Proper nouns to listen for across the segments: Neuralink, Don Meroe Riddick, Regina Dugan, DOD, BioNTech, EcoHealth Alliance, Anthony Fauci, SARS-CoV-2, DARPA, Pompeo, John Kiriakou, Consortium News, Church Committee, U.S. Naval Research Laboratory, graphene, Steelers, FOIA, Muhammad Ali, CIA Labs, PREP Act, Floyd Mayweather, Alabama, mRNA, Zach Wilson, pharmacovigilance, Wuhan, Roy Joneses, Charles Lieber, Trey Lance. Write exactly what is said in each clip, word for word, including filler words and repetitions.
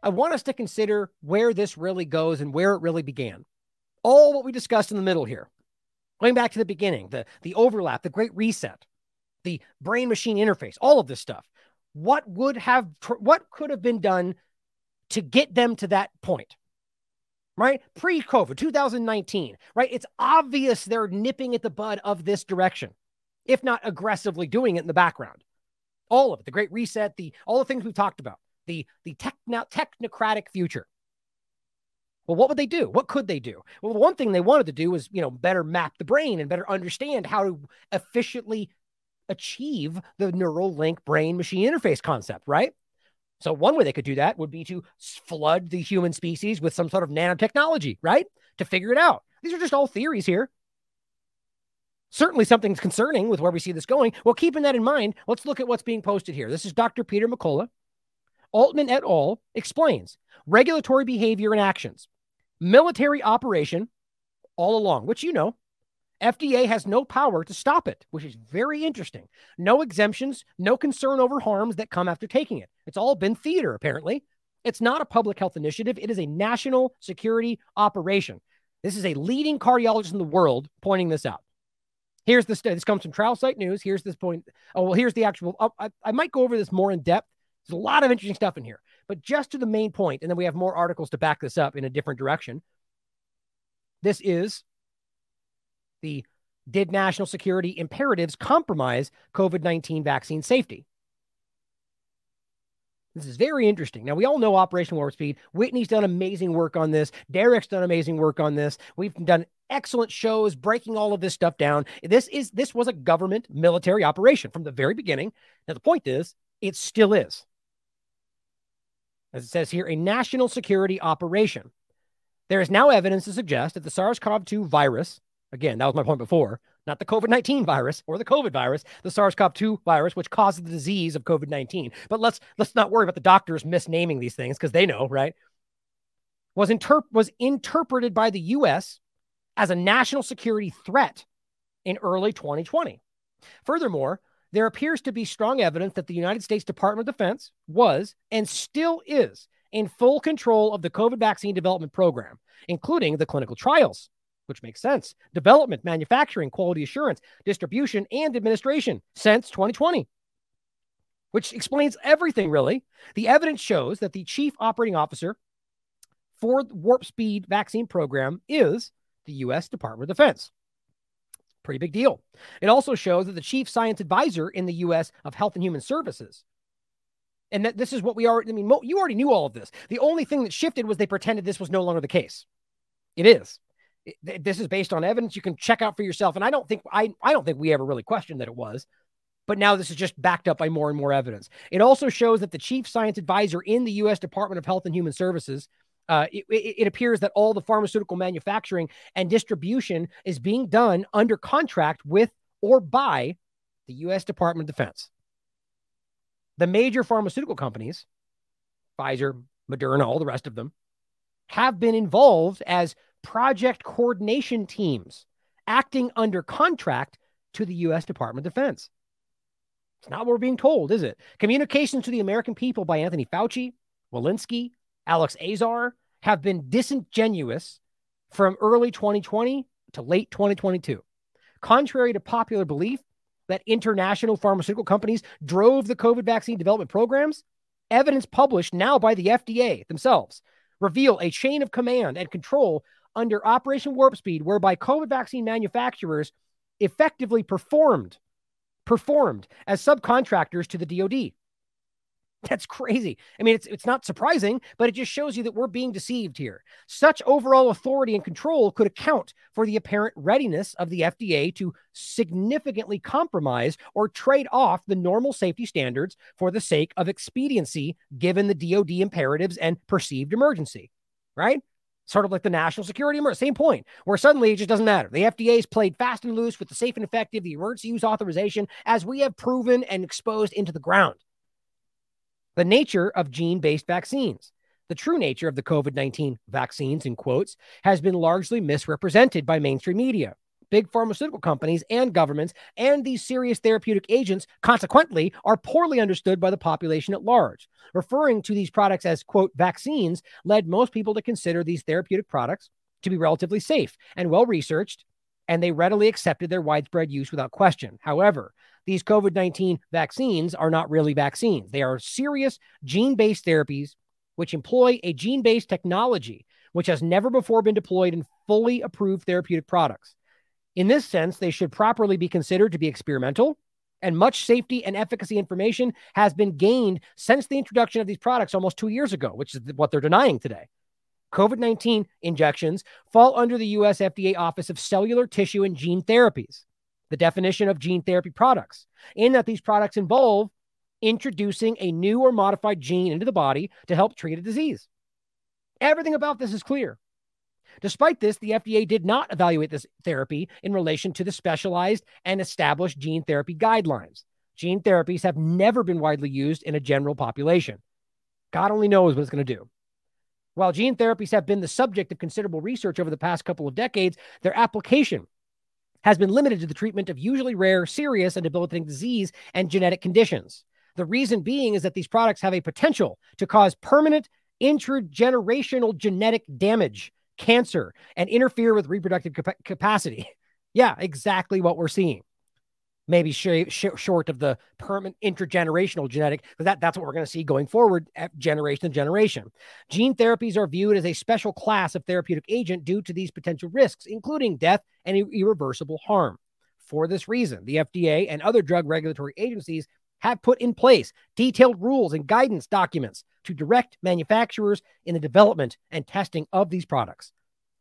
I want us to consider where this really goes and where it really began. All what we discussed in the middle here, going back to the beginning, the, the overlap, the Great Reset, the brain-machine interface, all of this stuff. What would have, what could have been done to get them to that point, right? Pre-COVID, two thousand nineteen, right? It's obvious they're nipping at the bud of this direction, if not aggressively doing it in the background. All of it, the Great Reset, the all the things we've talked about, the the techno, technocratic future. Well, what would they do? What could they do? Well, one thing they wanted to do was, you know, better map the brain and better understand how to efficiently achieve the neural link brain machine interface concept, right? So one way they could do that would be to flood the human species with some sort of nanotechnology, right? To figure it out. These are just all theories here. Certainly something's concerning with where we see this going. Well, keeping that in mind, let's look at what's being posted here. This is Doctor Peter McCullough. Altman et al. Explains regulatory behavior and actions. Military operation all along, which, you know, F D A has no power to stop it, which is very interesting. No exemptions, no concern over harms that come after taking it. It's all been theater, apparently. It's not a public health initiative. It is a national security operation. This is a leading cardiologist in the world pointing this out. Here's the st- this comes from Trial Site News. Here's this point. Oh, well, here's the actual. Uh, I, I might go over this more in depth. There's a lot of interesting stuff in here, but just to the main point, and then we have more articles to back this up in a different direction. This is the Did National Security Imperatives Compromise COVID nineteen Vaccine Safety? This is very interesting. Now, we all know Operation Warp Speed. Whitney's done amazing work on this. Derek's done amazing work on this. We've done excellent shows breaking all of this stuff down. This is this was a government military operation from the very beginning. Now, the point is, it still is. As it says here, a national security operation. There is now evidence to suggest that the SARS-CoV two virus, again, that was my point before, not the COVID nineteen virus or the COVID virus, the SARS-CoV two virus, which causes the disease of COVID nineteen. But let's let's not worry about the doctors misnaming these things because they know, right? Was, inter- was interpreted by the U S as a national security threat in early twenty twenty. Furthermore, there appears to be strong evidence that the United States Department of Defense was and still is in full control of the COVID vaccine development program, including the clinical trials, which makes sense, development, manufacturing, quality assurance, distribution, and administration since twenty twenty, which explains everything, really. The evidence shows that the chief operating officer for the Warp Speed vaccine program is the U S Department of Defense. Pretty big deal. It also shows that the chief science advisor in the U S of Health and Human Services, and that this is what we already, I mean, you already knew all of this. The only thing that shifted was they pretended this was no longer the case. It is. It, this is based on evidence you can check out for yourself. And I don't think, I, I don't think we ever really questioned that it was, but now this is just backed up by more and more evidence. It also shows that the chief science advisor in the U S Department of Health and Human Services, Uh, it, it appears that all the pharmaceutical manufacturing and distribution is being done under contract with or by the U S Department of Defense. The major pharmaceutical companies, Pfizer, Moderna, all the rest of them, have been involved as project coordination teams acting under contract to the U S Department of Defense. It's not what we're being told, is it? Communications to the American people by Anthony Fauci, Walensky, Alex Azar have been disingenuous from early twenty twenty to late twenty twenty-two. Contrary to popular belief that international pharmaceutical companies drove the COVID vaccine development programs, evidence published now by the F D A themselves reveal a chain of command and control under Operation Warp Speed, whereby COVID vaccine manufacturers effectively performed, performed as subcontractors to the D O D. That's crazy. I mean, it's it's not surprising, but it just shows you that we're being deceived here. Such overall authority and control could account for the apparent readiness of the F D A to significantly compromise or trade off the normal safety standards for the sake of expediency, given the D O D imperatives and perceived emergency, right? Sort of like the national security emergency, same point, where suddenly it just doesn't matter. The F D A's played fast and loose with the safe and effective, the emergency use authorization, as we have proven and exposed into the ground. The nature of gene-based vaccines. the true nature of the COVID nineteen vaccines, in quotes, has been largely misrepresented by mainstream media, big pharmaceutical companies and governments, and these serious therapeutic agents, consequently, are poorly understood by the population at large. Referring to these products as, quote, vaccines led most people to consider these therapeutic products to be relatively safe and well-researched, and they readily accepted their widespread use without question. However, these COVID nineteen vaccines are not really vaccines. They are serious gene-based therapies which employ a gene-based technology which has never before been deployed in fully approved therapeutic products. In this sense, they should properly be considered to be experimental, and much safety and efficacy information has been gained since the introduction of these products almost two years ago, which is what they're denying today. COVID nineteen injections fall under the U S F D A Office of Cellular Tissue and Gene Therapies, the definition of gene therapy products, in that these products involve introducing a new or modified gene into the body to help treat a disease. Everything about this is clear. Despite this, the F D A did not evaluate this therapy in relation to the specialized and established gene therapy guidelines. Gene therapies have never been widely used in a general population. God only knows what it's going to do. While gene therapies have been the subject of considerable research over the past couple of decades, their application has been limited to the treatment of usually rare, serious, and debilitating disease and genetic conditions. The reason being is that these products have a potential to cause permanent intergenerational genetic damage, cancer, and interfere with reproductive capacity. Yeah, exactly what we're seeing. Maybe sh- sh- short of the permanent intergenerational genetic, but that, that's what we're going to see going forward, generation to generation. Gene therapies are viewed as a special class of therapeutic agent due to these potential risks, including death and irreversible harm. For this reason, the F D A and other drug regulatory agencies have put in place detailed rules and guidance documents to direct manufacturers in the development and testing of these products.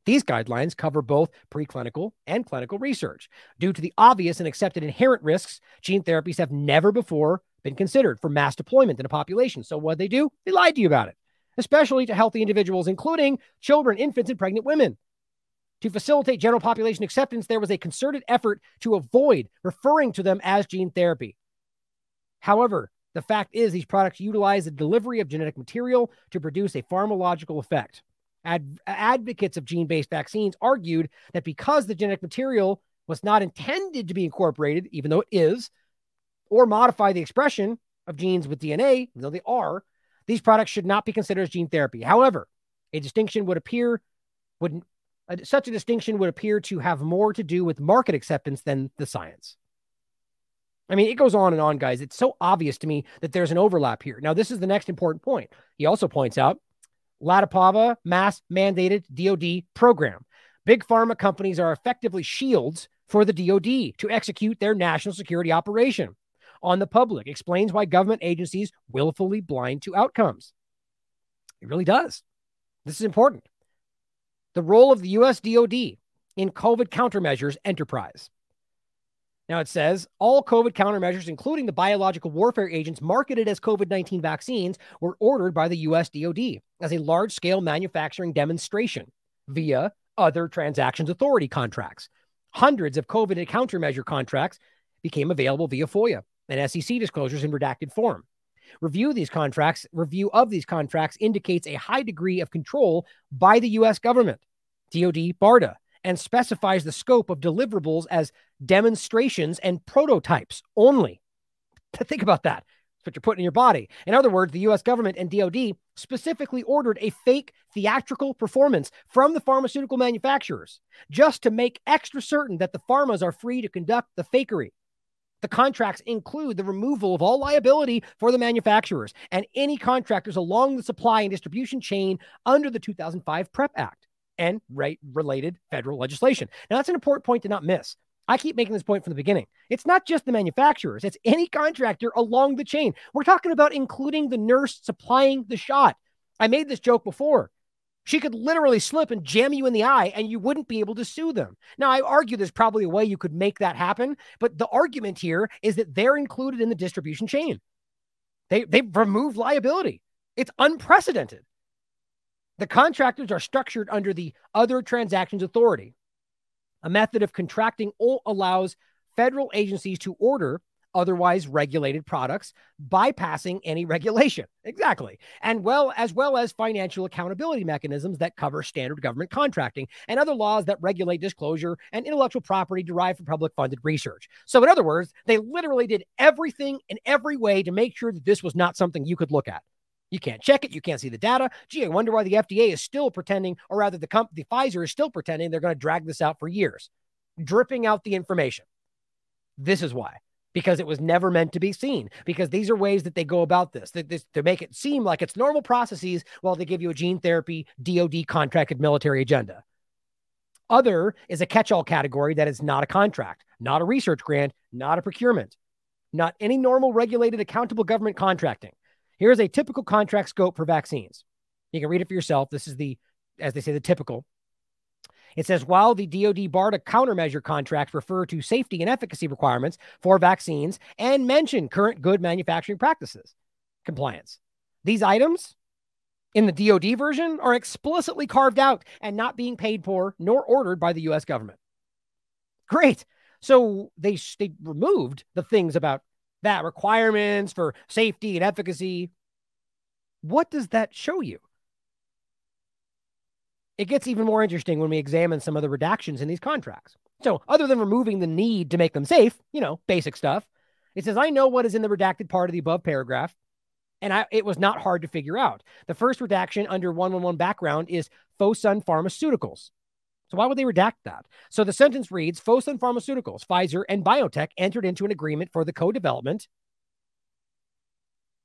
These guidelines cover both preclinical and clinical research. Due to the obvious and accepted inherent risks, gene therapies have never before been considered for mass deployment in a population. So what they do, they lied to you about it, especially to healthy individuals, including children, infants, and pregnant women. To facilitate general population acceptance, there was a concerted effort to avoid referring to them as gene therapy. However, the fact is these products utilize the delivery of genetic material to produce a pharmacological effect. Ad- advocates of gene-based vaccines argued that because the genetic material was not intended to be incorporated, even though it is, or modify the expression of genes with D N A, even though they are, these products should not be considered as gene therapy. However, a distinction would appear, would, uh, such a distinction would appear to have more to do with market acceptance than the science. I mean, it goes on and on, guys. It's so obvious to me that there's an overlap here. Now, this is the next important point. He also points out Latipava mass mandated D O D program. Big pharma companies are effectively shields for the D O D to execute their national security operation on the public. Explains why government agencies willfully blind to outcomes. It really does. This is important. The role of the U S D O D in COVID countermeasures enterprise. Now it says, all COVID countermeasures, including the biological warfare agents marketed as COVID nineteen vaccines, were ordered by the U S D O D as a large-scale manufacturing demonstration via other transactions authority contracts. Hundreds of COVID countermeasure contracts became available via FOIA and S E C disclosures in redacted form. Review these contracts, review of these contracts indicates a high degree of control by the U S government, D O D, BARDA, and specifies the scope of deliverables as demonstrations and prototypes only. Think about that. That's what you're putting in your body. In other words, the U S government and D O D specifically ordered a fake theatrical performance from the pharmaceutical manufacturers just to make extra certain that the pharmas are free to conduct the fakery. The contracts include the removal of all liability for the manufacturers and any contractors along the supply and distribution chain under the two thousand five PrEP Act and right related federal legislation. Now, that's an important point to not miss. I keep making this point from the beginning. It's not just the manufacturers. It's any contractor along the chain. We're talking about including the nurse supplying the shot. I made this joke before. She could literally slip and jam you in the eye and you wouldn't be able to sue them. Now, I argue there's probably a way you could make that happen, but the argument here is that they're included in the distribution chain. They, they've removed liability. It's unprecedented. The contractors are structured under the Other Transactions Authority, a method of contracting all allows federal agencies to order otherwise regulated products, bypassing any regulation. Exactly. And well, as well as financial accountability mechanisms that cover standard government contracting and other laws that regulate disclosure and intellectual property derived from public funded research. So in other words, they literally did everything in every way to make sure that this was not something you could look at. You can't check it. You can't see the data. Gee, I wonder why the F D A is still pretending, or rather the, comp- the Pfizer is still pretending they're going to drag this out for years, dripping out the information. This is why, because it was never meant to be seen, because these are ways that they go about this, that this to make it seem like it's normal processes while they give you a gene therapy, D O D contracted military agenda. Other is a catch-all category that is not a contract, not a research grant, not a procurement, not any normal regulated accountable government contracting. Here's a typical contract scope for vaccines. You can read it for yourself. This is the, as they say, the typical. It says, while the D O D BARDA countermeasure contracts refer to safety and efficacy requirements for vaccines and mention current good manufacturing practices compliance, these items in the D O D version are explicitly carved out and not being paid for nor ordered by the U S government. Great. So they, they removed the things about that requirements for safety and efficacy. What does that show you? It gets even more interesting when we examine some of the redactions in these contracts. So other than removing the need to make them safe, you know, basic stuff, it says, I know what is in the redacted part of the above paragraph, and I, it was not hard to figure out. The first redaction under one eleven background is Fosun Pharmaceuticals. So why would they redact that? So the sentence reads, Fosun Pharmaceuticals, Pfizer, and BioNTech entered into an agreement for the co-development.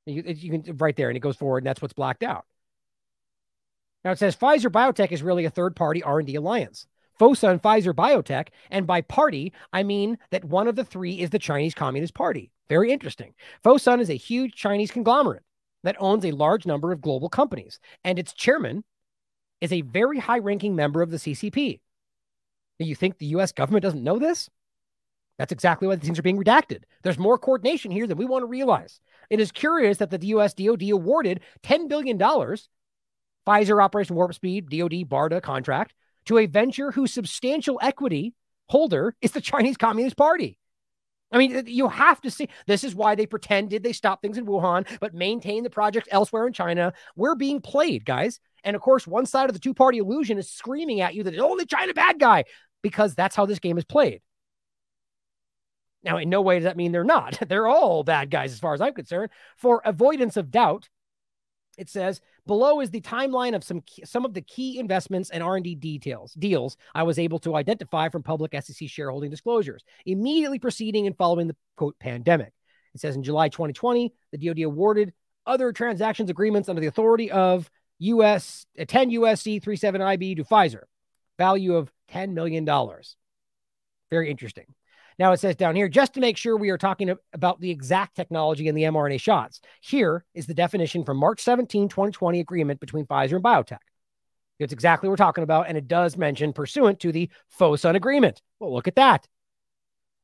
You, you can right there, and it goes forward, and that's what's blacked out. Now it says Pfizer Biotech is really a third-party R and D alliance. Fosun Pfizer Biotech, and by party, I mean that one of the three is the Chinese Communist Party. Very interesting. Fosun is a huge Chinese conglomerate that owns a large number of global companies, and its chairman is a very high-ranking member of the C C P. Now, you think the U S government doesn't know this? That's exactly why these things are being redacted. There's more coordination here than we want to realize. It is curious that the U S D O D awarded ten billion dollars Pfizer Operation Warp Speed, D O D, BARDA contract to a venture whose substantial equity holder is the Chinese Communist Party. I mean, you have to see, this is why they pretended they stopped things in Wuhan, but maintained the project elsewhere in China. We're being played, guys. And of course, one side of the two-party illusion is screaming at you that it's only China bad guy, because that's how this game is played. Now, in no way does that mean they're not. They're all bad guys as far as I'm concerned. For avoidance of doubt, it says, below is the timeline of some some of the key investments and R and D details, deals I was able to identify from public S E C shareholding disclosures, immediately preceding and following the, quote, pandemic. It says in July twenty twenty, the D O D awarded other transactions agreements under the authority of U S uh, ten U S C thirty-seven I B to Pfizer, value of ten million dollars. Very interesting. Now it says down here, just to make sure we are talking about the exact technology in the mRNA shots, here is the definition from March seventeenth, twenty twenty agreement between Pfizer and BioNTech. It's exactly what we're talking about, and it does mention pursuant to the Fosun agreement. Well, look at that.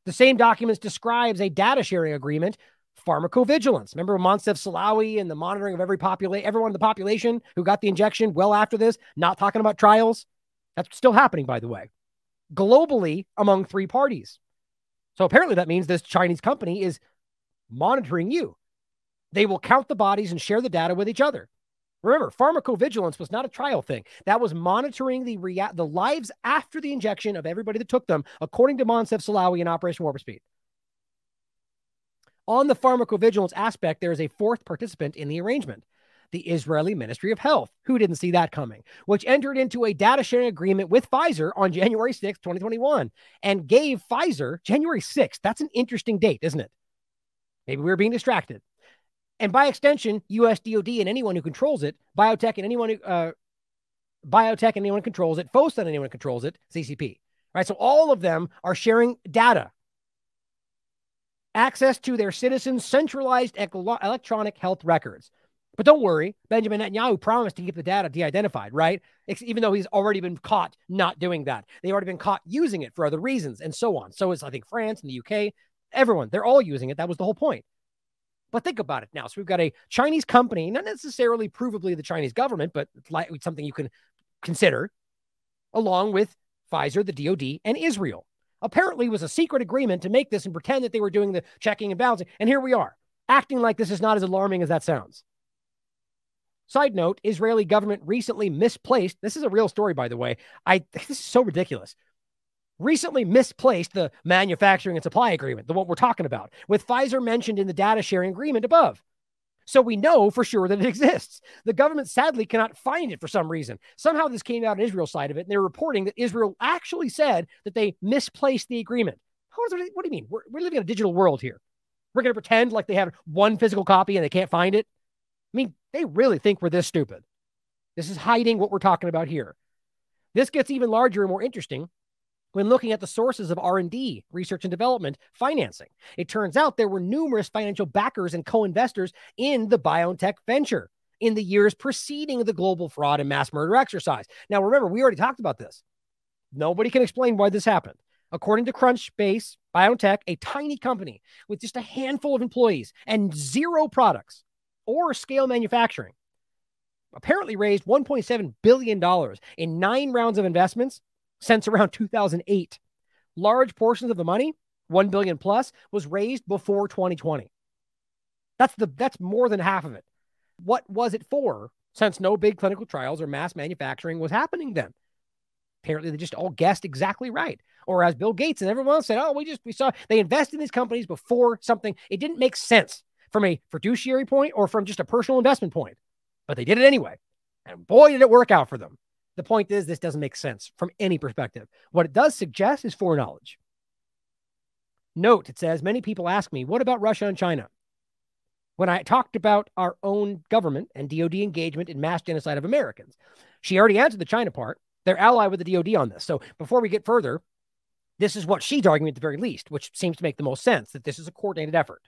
The same document describes a data-sharing agreement, pharmacovigilance. Remember Moncef Slaoui and the monitoring of every popula- everyone in the population who got the injection well after this, not talking about trials? That's still happening, by the way. Globally, among three parties. So apparently that means this Chinese company is monitoring you. They will count the bodies and share the data with each other. Remember, pharmacovigilance was not a trial thing. That was monitoring the rea- the lives after the injection of everybody that took them, according to Moncef Slaoui in Operation Warp Speed. On the pharmacovigilance aspect, there is a fourth participant in the arrangement, the Israeli Ministry of Health, who didn't see that coming, which entered into a data-sharing agreement with Pfizer on January sixth, twenty twenty-one, and gave Pfizer January sixth. That's an interesting date, isn't it? Maybe we were being distracted. And by extension, U S D O D and anyone who controls it, biotech and anyone who, uh, biotech and anyone controls it, Fosun and anyone who controls it, C C P, right? So all of them are sharing data, access to their citizens' centralized ecolo- electronic health records. But don't worry, Benjamin Netanyahu promised to keep the data de-identified, right? It's, even though he's already been caught not doing that. They've already been caught using it for other reasons and so on. So is, I think, France and the U K. Everyone, they're all using it. That was the whole point. But think about it now. So we've got a Chinese company, not necessarily provably the Chinese government, but it's something you can consider, along with Pfizer, the D O D, and Israel. Apparently was a secret agreement to make this and pretend that they were doing the checking and balancing. And here we are, acting like this is not as alarming as that sounds. Side note, Israeli government recently misplaced, this is a real story, by the way. I This is so ridiculous. Recently misplaced the manufacturing and supply agreement, the one we're talking about, with Pfizer mentioned in the data sharing agreement above. So we know for sure that it exists. The government sadly cannot find it for some reason. Somehow this came out on Israel's side of it, and they're reporting that Israel actually said that they misplaced the agreement. How is it, what do you mean? We're, we're living in a digital world here. We're going to pretend like they have one physical copy and they can't find it? I mean, they really think we're this stupid. This is hiding what we're talking about here. This gets even larger and more interesting when looking at the sources of R and D, research and development, financing. It turns out there were numerous financial backers and co-investors in the BioNTech venture in the years preceding the global fraud and mass murder exercise. Now, remember, we already talked about this. Nobody can explain why this happened. According to Crunchbase, BioNTech, a tiny company with just a handful of employees and zero products or scale manufacturing, apparently raised one point seven billion dollars in nine rounds of investments since around two thousand eight. Large portions of the money, one billion dollars plus, was raised before twenty twenty. That's the that's more than half of it. What was it for, since no big clinical trials or mass manufacturing was happening then? Apparently, they just all guessed exactly right. Or as Bill Gates and everyone else said, oh, we just, we saw, they invested in these companies before something. It didn't make sense from a fiduciary point or from just a personal investment point, but they did it anyway. And boy, did it work out for them. The point is, this doesn't make sense from any perspective. What it does suggest is foreknowledge. Note, it says, many people ask me, what about Russia and China? When I talked about our own government and D O D engagement in mass genocide of Americans, she already answered the China part. They're allied with the D O D on this. So before we get further, this is what she's arguing at the very least, which seems to make the most sense, that this is a coordinated effort.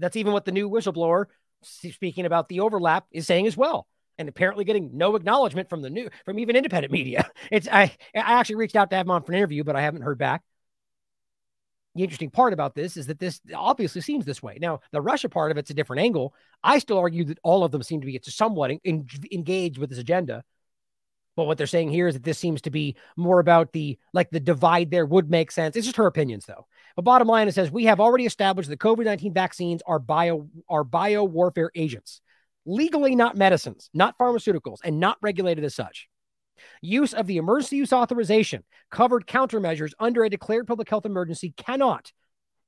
That's even what the new whistleblower, speaking about the overlap, is saying as well. And apparently getting no acknowledgement from the new, from even independent media. It's I, I actually reached out to have him on for an interview, but I haven't heard back. The interesting part about this is that this obviously seems this way. Now, the Russia part of it's a different angle. I still argue that all of them seem to be somewhat in, in, engaged with this agenda. But what they're saying here is that this seems to be more about the, like the divide there would make sense. It's just her opinions, though. But bottom line, it says, we have already established that COVID nineteen vaccines are bio are bio warfare agents. Legally not medicines, not pharmaceuticals, and not regulated as such. Use of the emergency use authorization covered countermeasures under a declared public health emergency cannot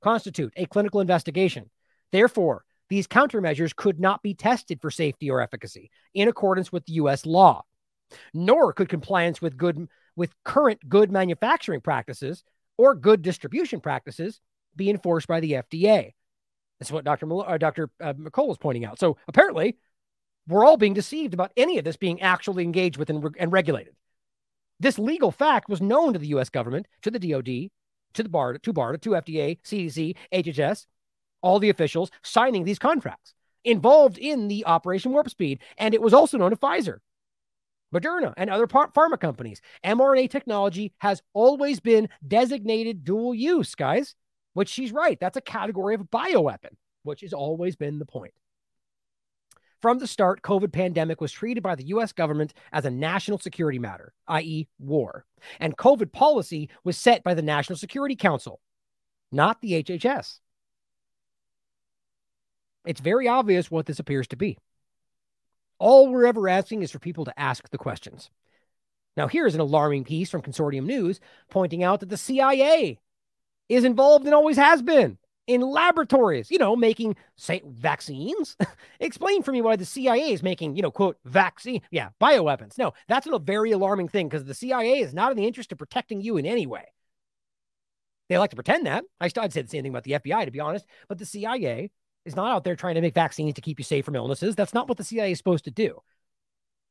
constitute a clinical investigation. Therefore, these countermeasures could not be tested for safety or efficacy in accordance with U S law, nor could compliance with good with current good manufacturing practices or good distribution practices be enforced by the F D A. That's what Doctor Mal- or Doctor Uh, McCullough is pointing out. So apparently, we're all being deceived about any of this being actually engaged with and, re- and regulated. This legal fact was known to the U S government, to the D O D, to the BARDA, to BARDA, to F D A, C D C, H H S, all the officials signing these contracts involved in the Operation Warp Speed. And it was also known to Pfizer, Moderna, and other par- pharma companies. mRNA technology has always been designated dual use, guys, which she's right. That's a category of bioweapon, which has always been the point. From the start, COVID pandemic was treated by the U S government as a national security matter, that is war. And COVID policy was set by the National Security Council, not the H H S. It's very obvious what this appears to be. All we're ever asking is for people to ask the questions. Now, here's an alarming piece from Consortium News pointing out that the C I A is involved and always has been in laboratories, you know, making, say, vaccines. Explain for me why the C I A is making, you know, quote, vaccine. Yeah, bioweapons. No, that's a very alarming thing because the C I A is not in the interest of protecting you in any way. They like to pretend that. I st- I'd say the same thing about the F B I, to be honest. But the C I A is not out there trying to make vaccines to keep you safe from illnesses. That's not what the C I A is supposed to do.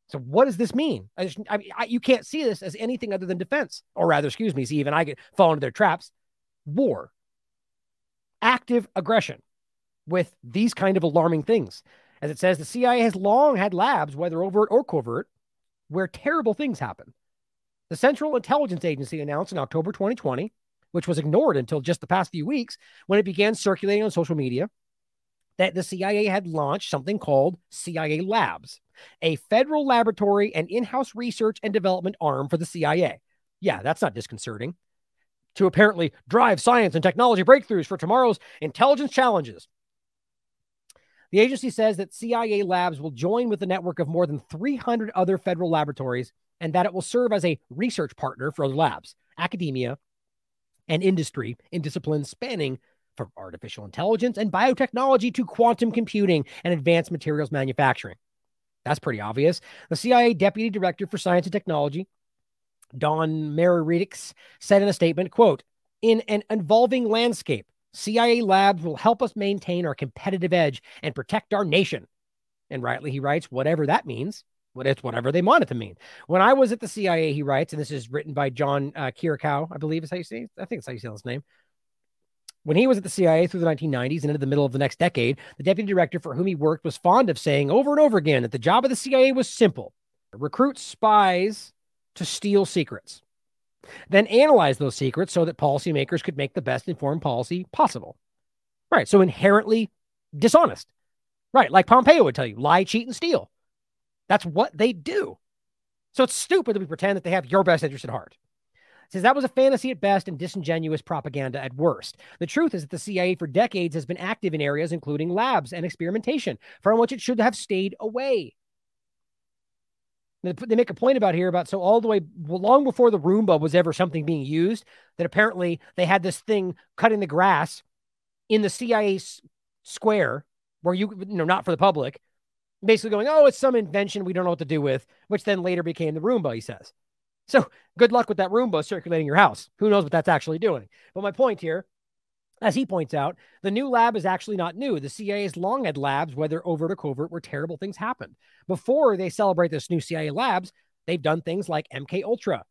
So what does this mean? I just, I, I, you can't see this as anything other than defense. Or rather, excuse me, see, even I get fall into their traps. War, active aggression with these kind of alarming things. As it says, the C I A has long had labs, whether overt or covert, where terrible things happen. The Central Intelligence Agency announced in October twenty twenty, which was ignored until just the past few weeks, when it began circulating on social media, that the C I A had launched something called C I A Labs, a federal laboratory and in-house research and development arm for the C I A. Yeah, that's not disconcerting. to apparently drive science and technology breakthroughs for tomorrow's intelligence challenges. The agency says that C I A Labs will join with the network of more than three hundred other federal laboratories and that it will serve as a research partner for other labs, academia, and industry in disciplines spanning from artificial intelligence and biotechnology to quantum computing and advanced materials manufacturing. That's pretty obvious. The C I A Deputy Director for Science and Technology, Don Meroe Riddick, said in a statement, quote, "In an evolving landscape, C I A Labs will help us maintain our competitive edge and protect our nation." And rightly, he writes, whatever that means. It's whatever they want it to mean. "When I was at the C I A," he writes, and this is written by John uh, Kiriakou, I believe is how you say it. I think it's how you say his name. When he was at the C I A through the nineteen nineties and into the middle of the next decade, the deputy director for whom he worked was fond of saying over and over again that the job of the C I A was simple: recruit spies to steal secrets, then analyze those secrets so that policymakers could make the best informed policy possible. Right. So inherently dishonest. Right. Like Pompeo would tell you, lie, cheat, and steal. That's what they do. So it's stupid that we pretend that they have your best interest at heart. It says that was a fantasy at best and disingenuous propaganda at worst. The truth is that the C I A for decades has been active in areas including labs and experimentation, from which it should have stayed away. They make a point about here about so all the way long before the Roomba was ever something being used, that apparently they had this thing cutting the grass in the C I A square where you, you know, not for the public, basically going, oh, it's some invention we don't know what to do with, which then later became the Roomba, he says. So good luck with that Roomba circulating your house. Who knows what that's actually doing? But my point here, as he points out, the new lab is actually not new. The C I A's long had labs, whether overt or covert, where terrible things happened. Before they celebrate this new C I A Labs, they've done things like MKUltra.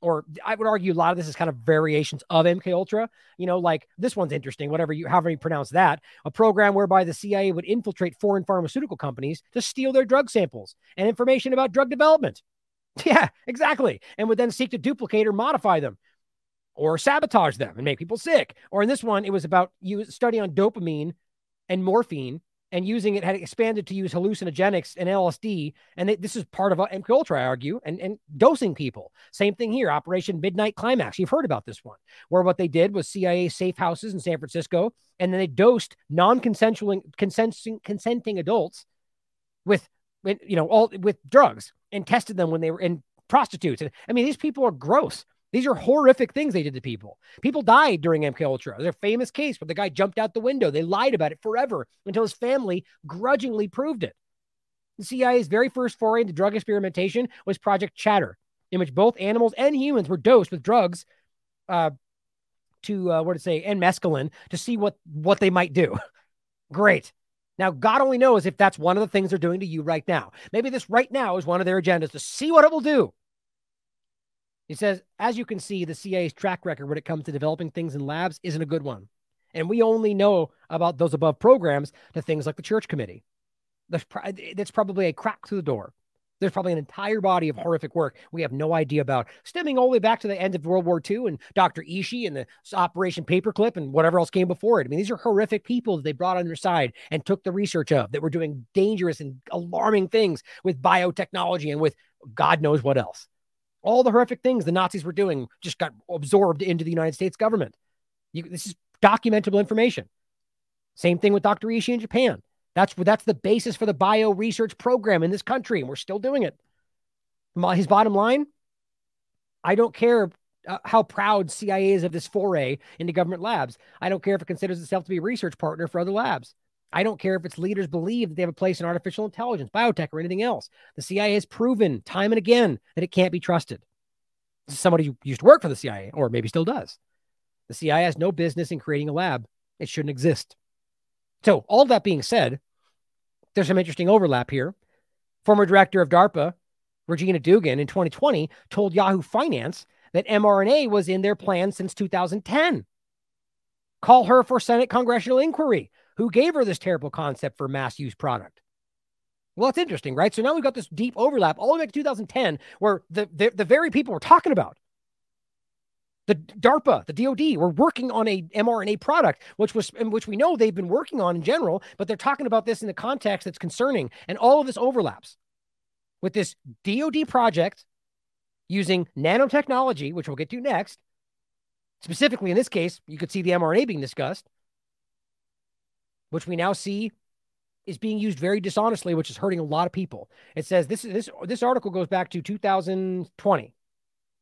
Or I would argue a lot of this is kind of variations of MKUltra. You know, like this one's interesting, whatever you, however you pronounce that, a program whereby the C I A would infiltrate foreign pharmaceutical companies to steal their drug samples and information about drug development. Yeah, exactly. And would then seek to duplicate or modify them or sabotage them and make people sick. Or in this one, it was about you study on dopamine and morphine and using it had expanded to use hallucinogenics and L S D. And it, this is part of MKUltra, I argue, and, and dosing people. Same thing here, Operation Midnight Climax. You've heard about this one, where what they did was C I A safe houses in San Francisco, and then they dosed non-consensual consenting, consenting adults with, you know, all with drugs and tested them when they were in prostitutes. And I mean, these people are gross. These are horrific things they did to people. People died during MKUltra. There's a famous case where the guy jumped out the window. They lied about it forever until his family grudgingly proved it. The C I A's very first foray into drug experimentation was Project Chatter, in which both animals and humans were dosed with drugs uh, to, uh, what did it say, and mescaline to see what, what they might do. Great. Now, God only knows if that's one of the things they're doing to you right now. Maybe this right now is one of their agendas to see what it will do. He says, as you can see, the C I A's track record when it comes to developing things in labs isn't a good one. And we only know about those above programs to things like the Church Committee. That's, pro- that's probably a crack through the door. There's probably an entire body of horrific work we have no idea about, stemming all the way back to the end of World War Two and Doctor Ishii and the Operation Paperclip and whatever else came before it. I mean, these are horrific people that they brought on their side and took the research of that were doing dangerous and alarming things with biotechnology and with God knows what else. All the horrific things the Nazis were doing just got absorbed into the United States government. You, this is documentable information. Same thing with Doctor Ishii in Japan. That's that's the basis for the bio research program in this country, and we're still doing it. My, his bottom line, I don't care uh, how proud C I A is of this foray into government labs. I don't care if it considers itself to be a research partner for other labs. I don't care if its leaders believe that they have a place in artificial intelligence, biotech, or anything else. The C I A has proven time and again that it can't be trusted. This is somebody who used to work for the C I A, or maybe still does. The C I A has no business in creating a lab. It shouldn't exist. So all that being said, there's some interesting overlap here. Former director of DARPA, Regina Dugan, in twenty twenty, told Yahoo Finance that mRNA was in their plan since two thousand ten. Call her for Senate congressional inquiry. Who gave her this terrible concept for mass use product? Well, it's interesting, right? So now we've got this deep overlap all the way back to two thousand ten, where the, the, the very people we're talking about, the DARPA, the D O D, were working on a mRNA product, which was which we know they've been working on in general, but they're talking about this in the context that's concerning, and all of this overlaps with this D O D project using nanotechnology, which we'll get to next, Specifically, in this case, you could see the mRNA being discussed, which we now see is being used very dishonestly, which is hurting a lot of people. It says this this this article goes back to two thousand twenty,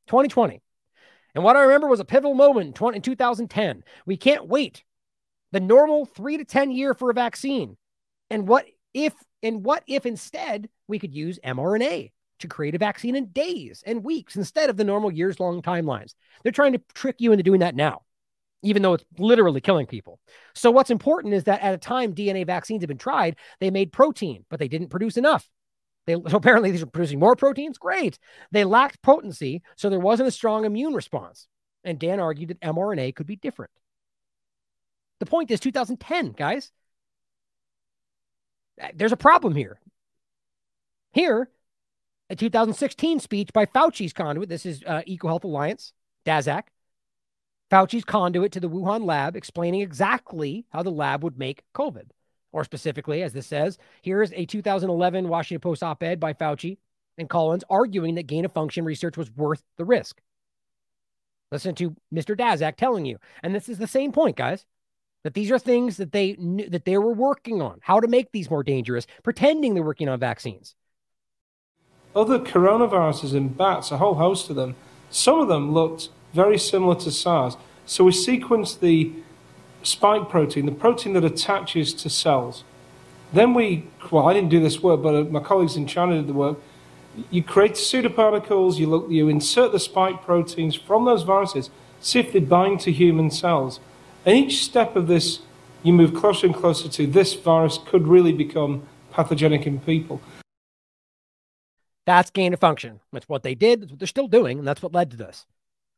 twenty twenty. And what I remember was a pivotal moment in two thousand ten. We can't wait the normal three to ten year for a vaccine. And what if and what if instead we could use mRNA to create a vaccine in days and weeks instead of the normal years-long timelines? They're trying to trick you into doing that now, even though it's literally killing people. So what's important is that at a time D N A vaccines have been tried, they made protein, but they didn't produce enough. They, so apparently these are producing more proteins. Great. They lacked potency, so there wasn't a strong immune response. And Dan argued that mRNA could be different. The point is two thousand ten, guys. There's a problem here. Here, a two thousand sixteen speech by Fauci's conduit, this is uh, EcoHealth Alliance, Daszak, Fauci's conduit to the Wuhan lab, explaining exactly how the lab would make COVID. Or specifically, as this says, here's a two thousand eleven Washington Post op-ed by Fauci and Collins arguing that gain-of-function research was worth the risk. Listen to Mister Daszak telling you. And this is the same point, guys, that these are things that they knew, that they were working on, how to make these more dangerous, pretending they're working on vaccines. Other coronaviruses in bats, a whole host of them, some of them looked very similar to SARS. So we sequenced the spike protein, the protein that attaches to cells. Then we, well, I didn't do this work, but my colleagues in China did the work. You create pseudoparticles, you look, you insert the spike proteins from those viruses, see if they bind to human cells. And each step of this, you move closer and closer to this virus could really become pathogenic in people. That's gain of function. That's what they did. That's what they're still doing. And that's what led to this.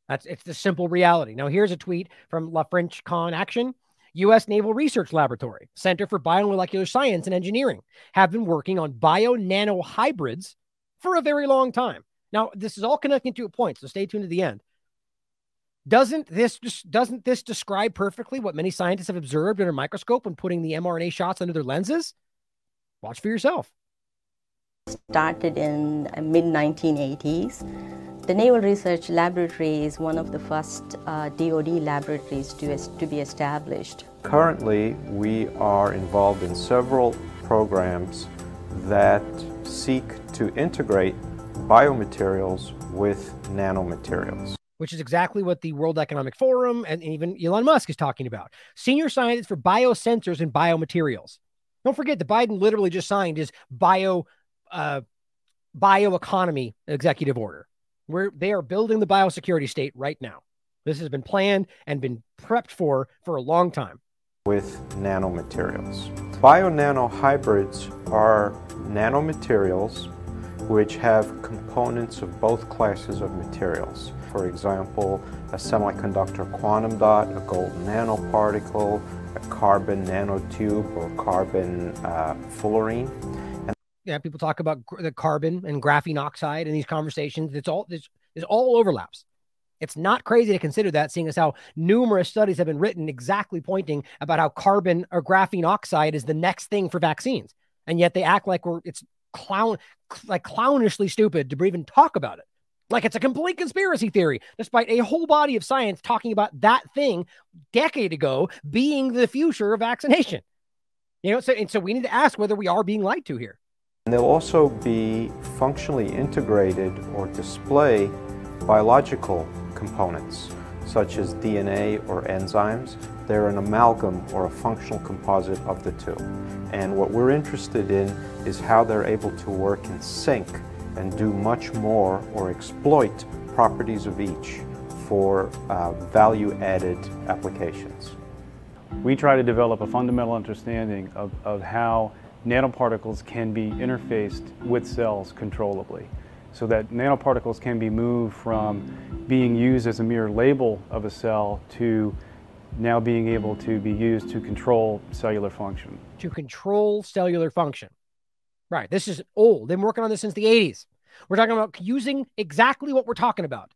That's, it's the simple reality. Now, here's a tweet from La French Con Action. U S Naval Research Laboratory, Center for Biomolecular Science and Engineering, have been working on bio-nano hybrids for a very long time. Now, this is all connecting to a point, so stay tuned to the end. Doesn't this doesn't this describe perfectly what many scientists have observed under a microscope when putting the mRNA shots under their lenses? Watch for yourself. Started in the mid nineteen eighties. The Naval Research Laboratory is one of the first uh, D O D laboratories to, to be established. Currently, we are involved in several programs that seek to integrate biomaterials with nanomaterials. Which is exactly what the World Economic Forum and even Elon Musk is talking about. Senior scientists for biosensors and biomaterials. Don't forget that Biden literally just signed his bio uh, bioeconomy executive order. Where they are building the biosecurity state right now. This has been planned and been prepped for for a long time. With nanomaterials. Bio-nano hybrids are nanomaterials which have components of both classes of materials. For example, a semiconductor quantum dot, a gold nanoparticle, a carbon nanotube, or carbon uh, fullerene. Yeah, people talk about the carbon and graphene oxide in these conversations. It's all there's, there's all overlaps. It's not crazy to consider that, seeing as how numerous studies have been written exactly pointing about how carbon or graphene oxide is the next thing for vaccines, and yet they act like we're it's clown like clownishly stupid to even talk about it, like it's a complete conspiracy theory, despite a whole body of science talking about that thing decade ago being the future of vaccination. You know, so and so we need to ask whether we are being lied to here. And they'll also be functionally integrated or display biological components, such as D N A or enzymes. They're an amalgam or a functional composite of the two. And what we're interested in is how they're able to work in sync and do much more or exploit properties of each for uh, value-added applications. We try to develop a fundamental understanding of, of how nanoparticles can be interfaced with cells controllably, so that nanoparticles can be moved from being used as a mere label of a cell to now being able to be used to control cellular function. To control cellular function. Right. This is old. They've been working on this since the eighties. We're talking about using exactly what we're talking about.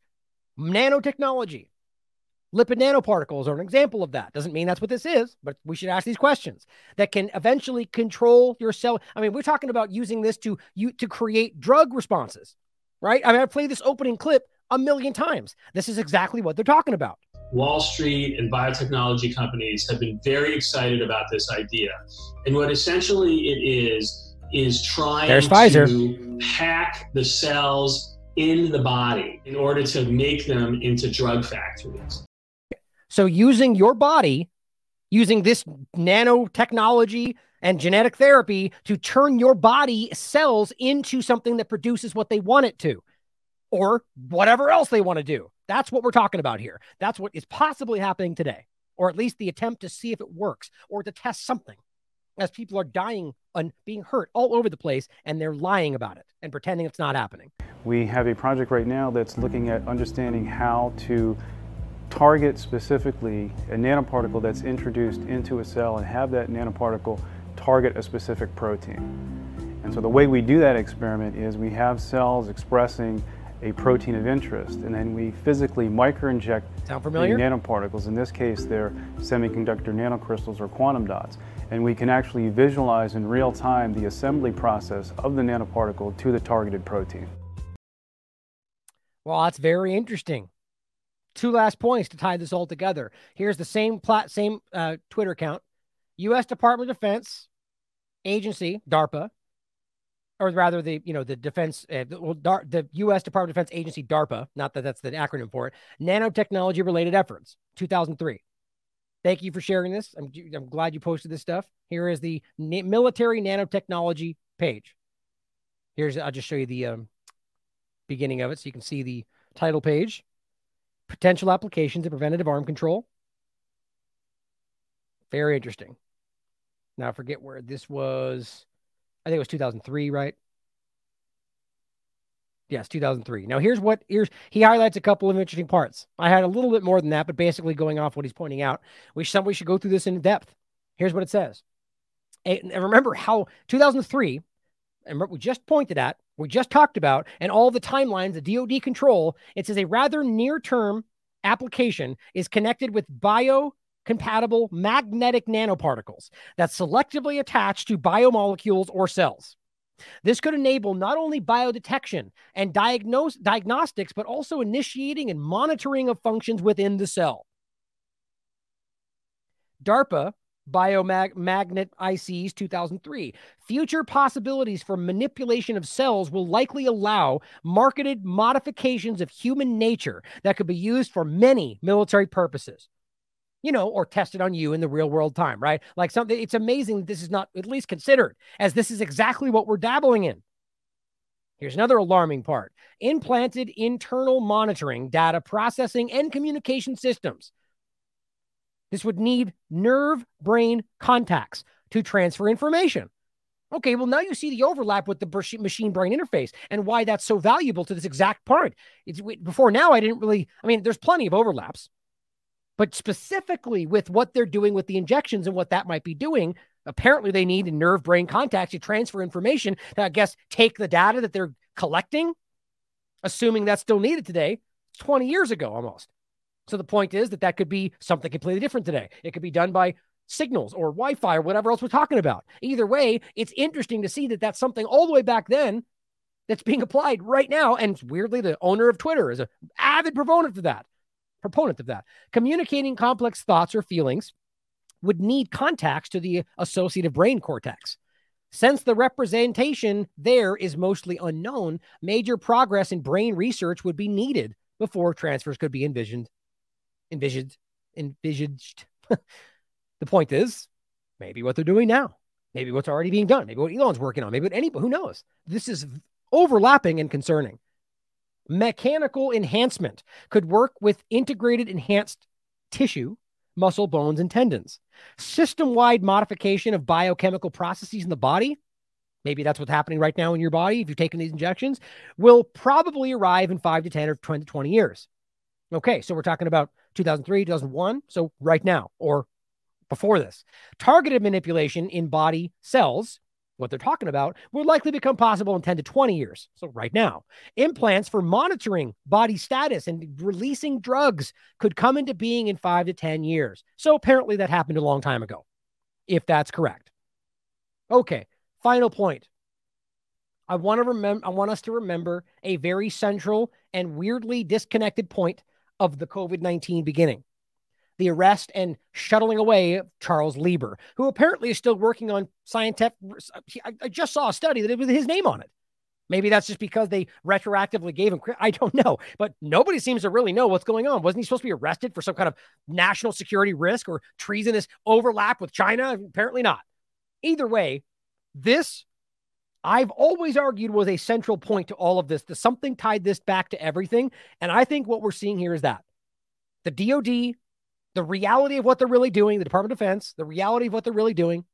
Nanotechnology. Lipid nanoparticles are an example of that. Doesn't mean that's what this is, but we should ask these questions that can eventually control your cell. I mean, we're talking about using this to you to create drug responses, right? I mean, I played this opening clip a million times. This is exactly what they're talking about. Wall Street and biotechnology companies have been very excited about this idea. And what essentially it is, is trying There's to Pfizer. pack the cells in the body in order to make them into drug factories. So using your body, using this nanotechnology and genetic therapy to turn your body cells into something that produces what they want it to, or whatever else they want to do. That's what we're talking about here. That's what is possibly happening today, or at least the attempt to see if it works or to test something, as people are dying and being hurt all over the place, and they're lying about it and pretending it's not happening. We have a project right now that's looking at understanding how to target specifically a nanoparticle that's introduced into a cell and have that nanoparticle target a specific protein. And so the way we do that experiment is we have cells expressing a protein of interest, and then we physically microinject nanoparticles. In this case, they're semiconductor nanocrystals or quantum dots. And we can actually visualize in real time the assembly process of the nanoparticle to the targeted protein. Well, that's very interesting. Two last points to tie this all together. Here's the same plat, same uh, Twitter account. U S Department of Defense Agency, DARPA, or rather the, you know, the defense, uh, the, well, Dar- the U S Department of Defense Agency, DARPA, not that that's the acronym for it, nanotechnology related efforts, two thousand three. Thank you for sharing this. I'm, I'm glad you posted this stuff. Here is the na- military nanotechnology page. Here's, I'll just show you the um, beginning of it so you can see the title page. Potential applications of preventative arm control. Very interesting. Now I forget where this was. I think it was two thousand three, right? Yes, two thousand three. Now, here's what here's, he highlights a couple of interesting parts. I had a little bit more than that, but basically going off what he's pointing out, we should, we should go through this in depth. Here's what it says. And remember how two thousand three, and what we just pointed at, we just talked about, and all the timelines, the D O D control, it says a rather near-term application is connected with bio compatible magnetic nanoparticles that selectively attach to biomolecules or cells. This could enable not only biodetection and diagnose, diagnostics, but also initiating and monitoring of functions within the cell. DARPA Biomagnet I Cs two thousand three. Future possibilities for manipulation of cells will likely allow marketed modifications of human nature that could be used for many military purposes. You know, or tested on you in the real world time, right? Like something, it's amazing that this is not at least considered, as this is exactly what we're dabbling in. Here's another alarming part. Implanted internal monitoring, data processing, and communication systems. This would need nerve-brain contacts to transfer information. Okay, well, now you see the overlap with the machine-brain interface and why that's so valuable to this exact part. It's, before now, I didn't really, I mean, there's plenty of overlaps. But specifically with what they're doing with the injections and what that might be doing, apparently they need nerve-brain contacts to transfer information that, I guess, take the data that they're collecting, assuming that's still needed today, twenty years ago almost. So the point is that that could be something completely different today. It could be done by signals or Wi-Fi or whatever else we're talking about. Either way, it's interesting to see that that's something all the way back then that's being applied right now. And weirdly, the owner of Twitter is an avid proponent of that. proponent of that. Communicating complex thoughts or feelings would need contacts to the associative brain cortex. Since the representation there is mostly unknown, major progress in brain research would be needed before transfers could be envisioned. Envisioned. Envisaged. The point is, maybe what they're doing now. Maybe what's already being done. Maybe what Elon's working on. Maybe what anybody, who knows? This is overlapping and concerning. Mechanical enhancement could work with integrated enhanced tissue, muscle, bones, and tendons. System-wide modification of biochemical processes in the body, maybe that's what's happening right now in your body if you're taking these injections, will probably arrive in five to ten or twenty to twenty years. Okay, so we're talking about two thousand three, two thousand one, so right now or before this. Targeted manipulation in body cells, what they're talking about, will likely become possible in ten to twenty years. So right now, implants for monitoring body status and releasing drugs could come into being in five to ten years. So apparently that happened a long time ago, if that's correct. Okay, final point. I want to remember, I want us to remember a very central and weirdly disconnected point of the COVID nineteen beginning. the arrest and shuttling away of Charles Lieber, who apparently is still working on scientific. I just saw a study that it was his name on it. Maybe that's just because they retroactively gave him. I don't know, but nobody seems to really know what's going on. Wasn't he supposed to be arrested for some kind of national security risk or treasonous overlap with China? Apparently not. Either way, this, I've always argued, was a central point to all of this. The something tied this back to everything. And I think what we're seeing here is that the D O D, the reality of what they're really doing, the Department of Defense, the reality of what they're really doing,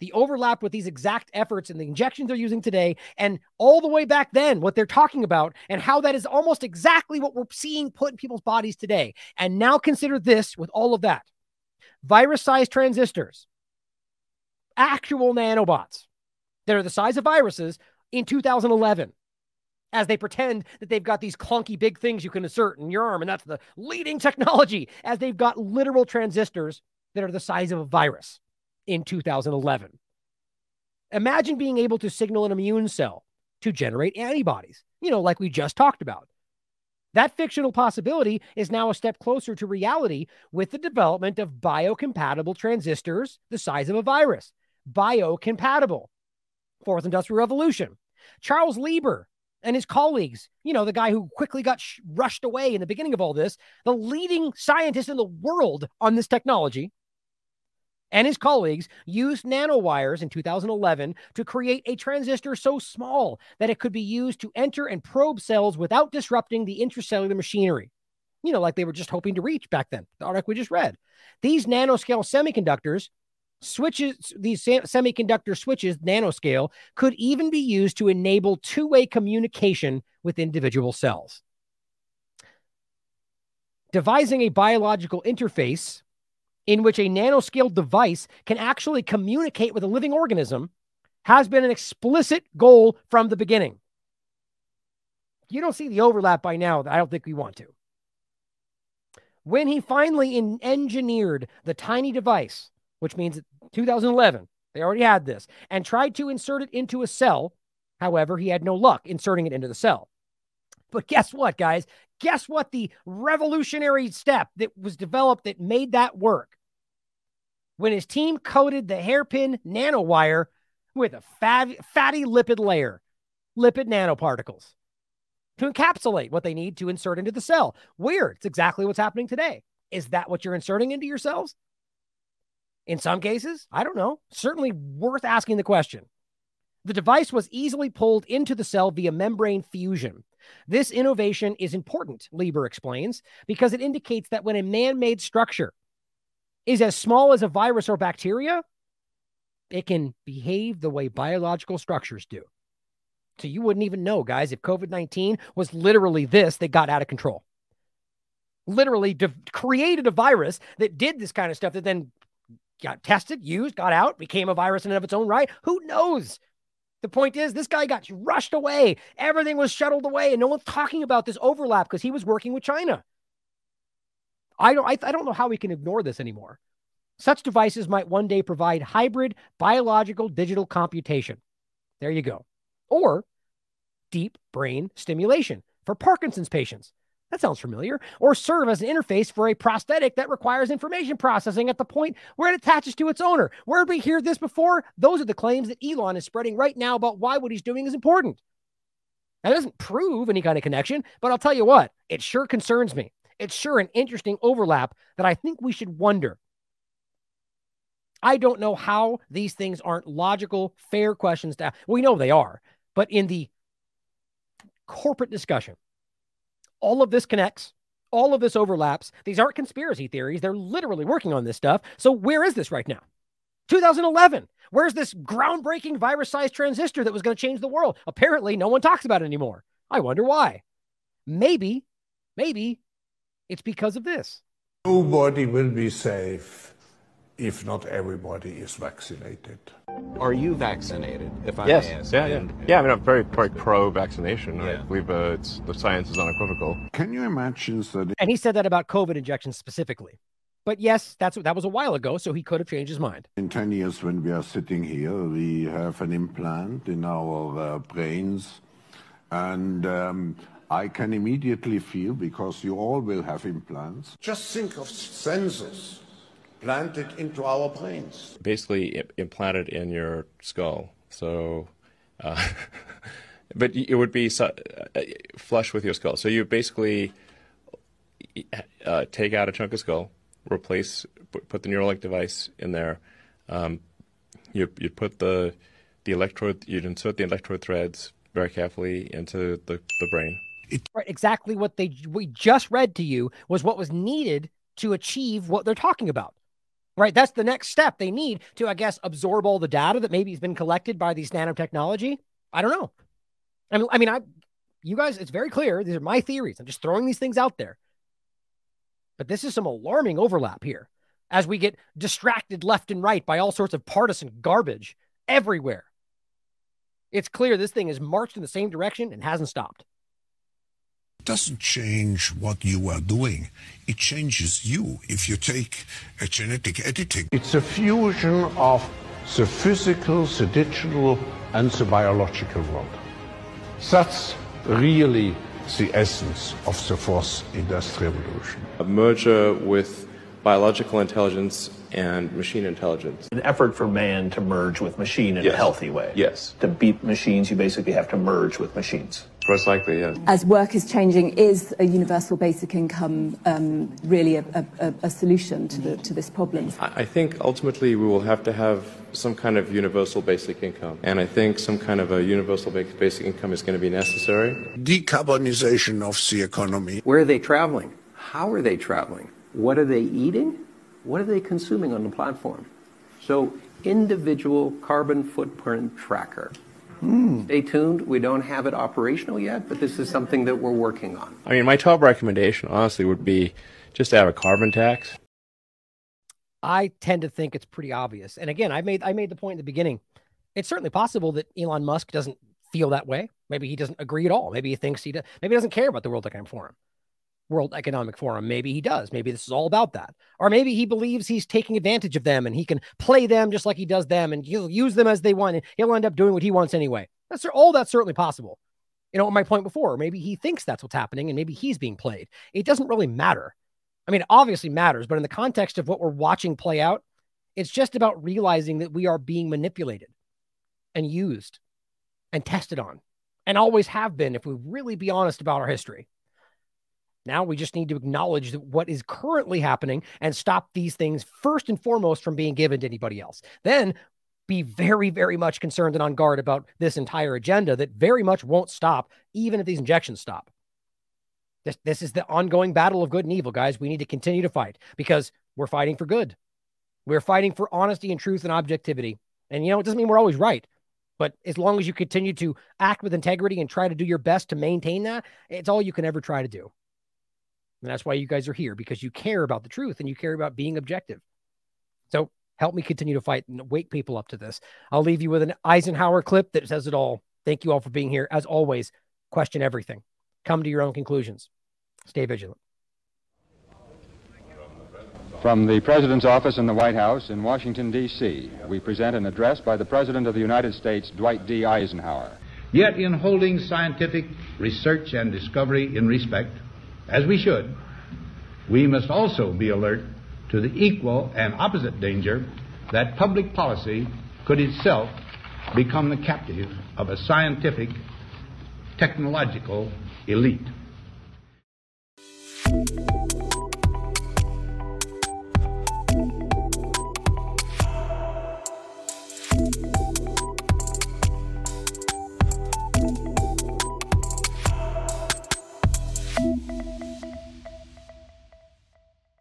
the overlap with these exact efforts and the injections they're using today and all the way back then, what they're talking about and how that is almost exactly what we're seeing put in people's bodies today. And now consider this with all of that. Virus-sized transistors, actual nanobots that are the size of viruses in two thousand eleven, as they pretend that they've got these clunky big things you can insert in your arm, and that's the leading technology, as they've got literal transistors that are the size of a virus. In two thousand eleven, imagine being able to signal an immune cell to generate antibodies, you know, like we just talked about. That fictional possibility is now a step closer to reality with the development of biocompatible transistors the size of a virus. Biocompatible. Fourth Industrial Revolution. Charles Lieber and his colleagues, you know, the guy who quickly got sh- rushed away in the beginning of all this, the leading scientist in the world on this technology, and his colleagues used nanowires in two thousand eleven to create a transistor so small that it could be used to enter and probe cells without disrupting the intracellular machinery, you know, like they were just hoping to reach back then, the article we just read. These nanoscale semiconductors switches, these semiconductor switches, nanoscale, could even be used to enable two-way communication with individual cells. Devising a biological interface in which a nanoscale device can actually communicate with a living organism has been an explicit goal from the beginning. You don't see the overlap by now. I don't think we want to. When he finally in- engineered the tiny device, which means two thousand eleven, they already had this, and tried to insert it into a cell. However, he had no luck inserting it into the cell. But guess what, guys? Guess what the revolutionary step that was developed that made that work? When his team coated the hairpin nanowire with a fat, fatty lipid layer, lipid nanoparticles, to encapsulate what they need to insert into the cell. Weird. It's exactly what's happening today. Is that what you're inserting into your cells? In some cases, I don't know. Certainly worth asking the question. The device was easily pulled into the cell via membrane fusion. This innovation is important, Lieber explains, because it indicates that when a man-made structure is as small as a virus or bacteria, it can behave the way biological structures do. So you wouldn't even know, guys, if COVID nineteen was literally this that got out of control. Literally de- created a virus that did this kind of stuff that then got tested, used, got out, became a virus in and of its own right. Who knows? The point is, this guy got rushed away. Everything was shuttled away, and no one's talking about this overlap because he was working with China. I don't, I, I don't know how we can ignore this anymore. Such devices might one day provide hybrid biological digital computation. There you go. Or deep brain stimulation for Parkinson's patients. That sounds familiar. Or serve as an interface for a prosthetic that requires information processing at the point where it attaches to its owner. Where did we hear this before? Those are the claims that Elon is spreading right now about why what he's doing is important. That doesn't prove any kind of connection, but I'll tell you what, it sure concerns me. It's sure an interesting overlap that I think we should wonder. I don't know how these things aren't logical, fair questions to ask. We know they are, but in the corporate discussion, all of this connects. All of this overlaps. These aren't conspiracy theories. They're literally working on this stuff. So where is this right now? two thousand eleven. Where's this groundbreaking virus-sized transistor that was going to change the world? Apparently, no one talks about it anymore. I wonder why. Maybe, maybe it's because of this. Nobody will be safe if not everybody is vaccinated. Are you vaccinated, if I yes. may ask? Yeah, yeah. And, and yeah, I mean, I'm very, very pro-vaccination. Yeah. Right? We've, uh, it's, the science is unequivocal. Can you imagine that? And he said that about COVID injections specifically. But yes, that's that was a while ago, so he could have changed his mind. In ten years, when we are sitting here, we have an implant in our uh, brains, and um, I can immediately feel, because you all will have implants. Just think of sensors planted into our brains. Basically implanted in your skull. So, uh, but it would be flush with your skull. So you basically uh, take out a chunk of skull, replace, put the Neuralink device in there. Um, you you put the the electrode, you'd insert the electrode threads very carefully into the the brain. Right, exactly what they we just read to you was what was needed to achieve what they're talking about. Right, that's the next step they need to, I guess, absorb all the data that maybe has been collected by these nanotechnology. I don't know. I mean, I mean, I, you guys, it's very clear. These are my theories. I'm just throwing these things out there. But this is some alarming overlap here as we get distracted left and right by all sorts of partisan garbage everywhere. It's clear this thing is marched in the same direction and hasn't stopped. It doesn't change what you are doing. It changes you if you take a genetic editing. It's a fusion of the physical, the digital, and the biological world. That's really the essence of the fourth industrial revolution. A merger with biological intelligence and machine intelligence. An effort for man to merge with machine in yes. a healthy way. Yes. To beat machines, you basically have to merge with machines. Most likely, yeah. As work is changing, is a universal basic income um, really a, a, a solution to, the, to this problem? I think ultimately we will have to have some kind of universal basic income. And I think some kind of a universal basic income is going to be necessary. Decarbonization of the economy. Where are they traveling? How are they traveling? What are they eating? What are they consuming on the platform? So individual carbon footprint tracker. Mm. Stay tuned. We don't have it operational yet, but this is something that we're working on. I mean, my top recommendation, honestly, would be just to have a carbon tax. I tend to think it's pretty obvious. And again, I made I made the point in the beginning. It's certainly possible that Elon Musk doesn't feel that way. Maybe he doesn't agree at all. Maybe he thinks he does. Maybe he doesn't care about the World Economic Forum. World Economic Forum. Maybe he does. Maybe this is all about that. Or maybe he believes he's taking advantage of them and he can play them just like he does them and he'll use them as they want and he'll end up doing what he wants anyway. That's all that's certainly possible. You know, my point before, maybe he thinks that's what's happening and maybe he's being played. It doesn't really matter. I mean, it obviously matters, but in the context of what we're watching play out, it's just about realizing that we are being manipulated and used and tested on and always have been if we really be honest about our history. Now we just need to acknowledge that what is currently happening and stop these things first and foremost from being given to anybody else. Then be very, very much concerned and on guard about this entire agenda that very much won't stop, even if these injections stop. This, this is the ongoing battle of good and evil, guys. We need to continue to fight because we're fighting for good. We're fighting for honesty and truth and objectivity. And, you know, it doesn't mean we're always right. But as long as you continue to act with integrity and try to do your best to maintain that, it's all you can ever try to do. And that's why you guys are here, because you care about the truth and you care about being objective. So help me continue to fight and wake people up to this. I'll leave you with an Eisenhower clip that says it all. Thank you all for being here. As always, question everything. Come to your own conclusions. Stay vigilant. From the President's office in the White House in Washington, D C, we present an address by the President of the United States, Dwight D. Eisenhower. Yet in holding scientific research and discovery in respect, as we should, we must also be alert to the equal and opposite danger that public policy could itself become the captive of a scientific, technological elite.